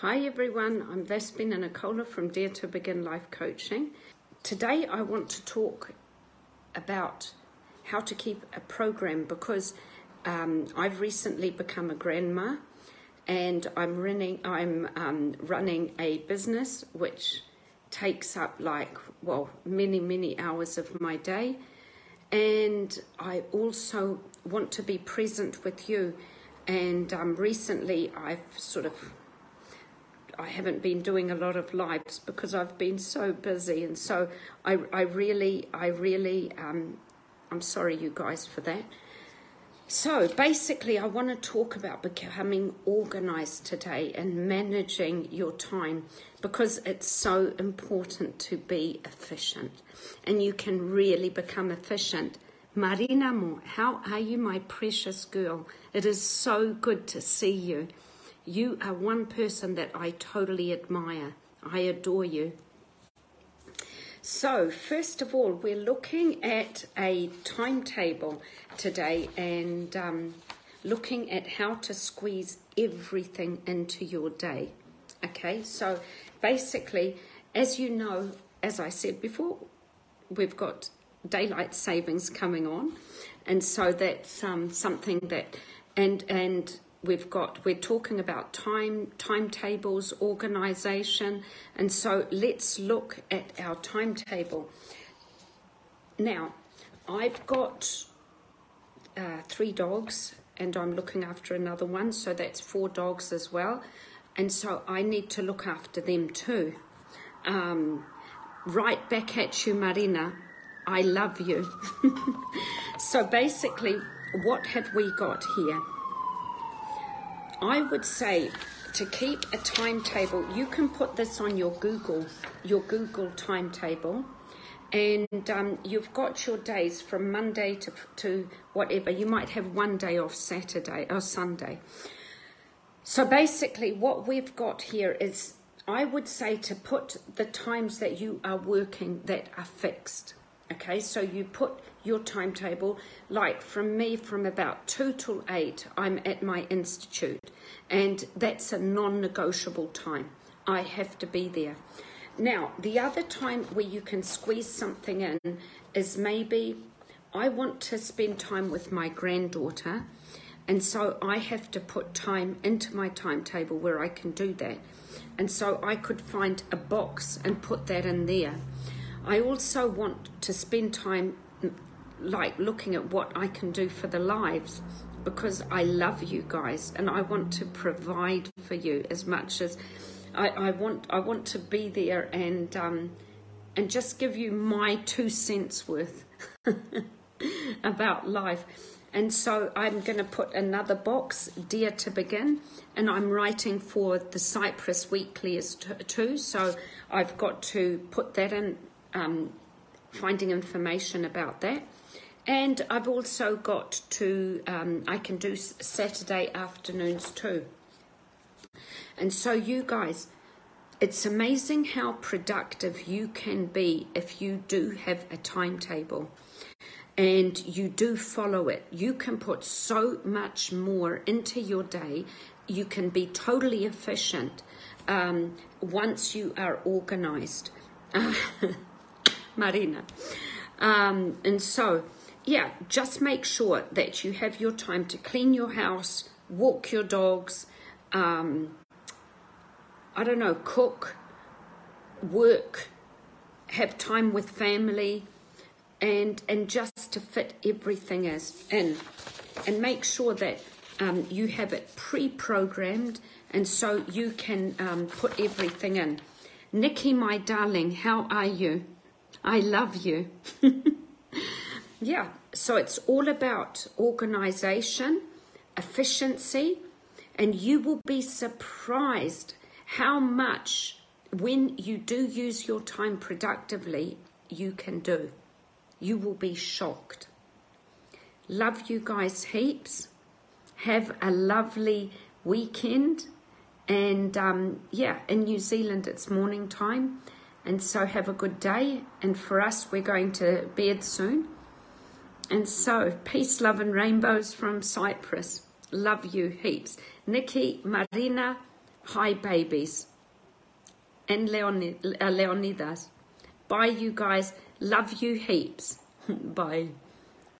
Hi everyone, I'm Despina Nicola from Dare to Begin Life Coaching. Today I want to talk about how to keep a program because I've recently become a grandma and I'm running a business which takes up many hours of my day, and I also want to be present with you. And recently I haven't been doing a lot of lives because I've been so busy, and so I really I'm sorry you guys for that. So basically I want to talk about becoming organized today and managing your time, because it's so important to be efficient, and you can really become efficient. Marina Mo, how are you, my precious girl? It is so good to see you. You are one person that I totally admire. I adore you. So first of all, we're looking at a timetable today and looking at how to squeeze everything into your day. Okay, so basically, as you know, as I said before, we've got daylight savings coming on. And so that's something that, and we're talking about timetables, organization, and so let's look at our timetable. Now, I've got 3 dogs, and I'm looking after another one, so that's 4 dogs as well, and so I need to look after them too. Right back at you, Marina. I love you. So basically, what have we got here? I would say to keep a timetable. You can put this on your Google timetable, and you've got your days from Monday to whatever. You might have one day off, Saturday or Sunday. So basically what we've got here is, I would say to put the times that you are working that are fixed. Okay, so you put your timetable, like from me, from about 2 till 8, I'm at my institute, and that's a non-negotiable time. I have to be there. Now, the other time where you can squeeze something in is, maybe I want to spend time with my granddaughter, and so I have to put time into my timetable where I can do that. And so I could find a box and put that in there. I also want to spend time like looking at what I can do for the lives, because I love you guys and I want to provide for you as much as I want to be there and just give you my 2 cents worth about life. And so I'm going to put another box, Dare to Begin, and I'm writing for the Cyprus Weekly too, so I've got to put that in. Finding information about that, and I've also got to I can do Saturday afternoons too. And so you guys, it's amazing how productive you can be if you do have a timetable and you do follow it. You can put so much more into your day. You can be totally efficient once you are organized. Marina. And so, yeah, just make sure that you have your time to clean your house, walk your dogs, cook, work, have time with family, and just to fit everything in. And make sure that you have it pre-programmed, and so you can put everything in. Nikki, my darling, how are you? I love you. Yeah, so it's all about organization, efficiency, and you will be surprised how much, when you do use your time productively, you can do. You will be shocked. Love you guys heaps. Have a lovely weekend. And yeah, in New Zealand, it's morning time. And so have a good day. And for us, we're going to bed soon. And so peace, love and rainbows from Cyprus. Love you heaps. Nikki, Marina, Hi Babies, and Leonidas. Bye you guys. Love you heaps. Bye.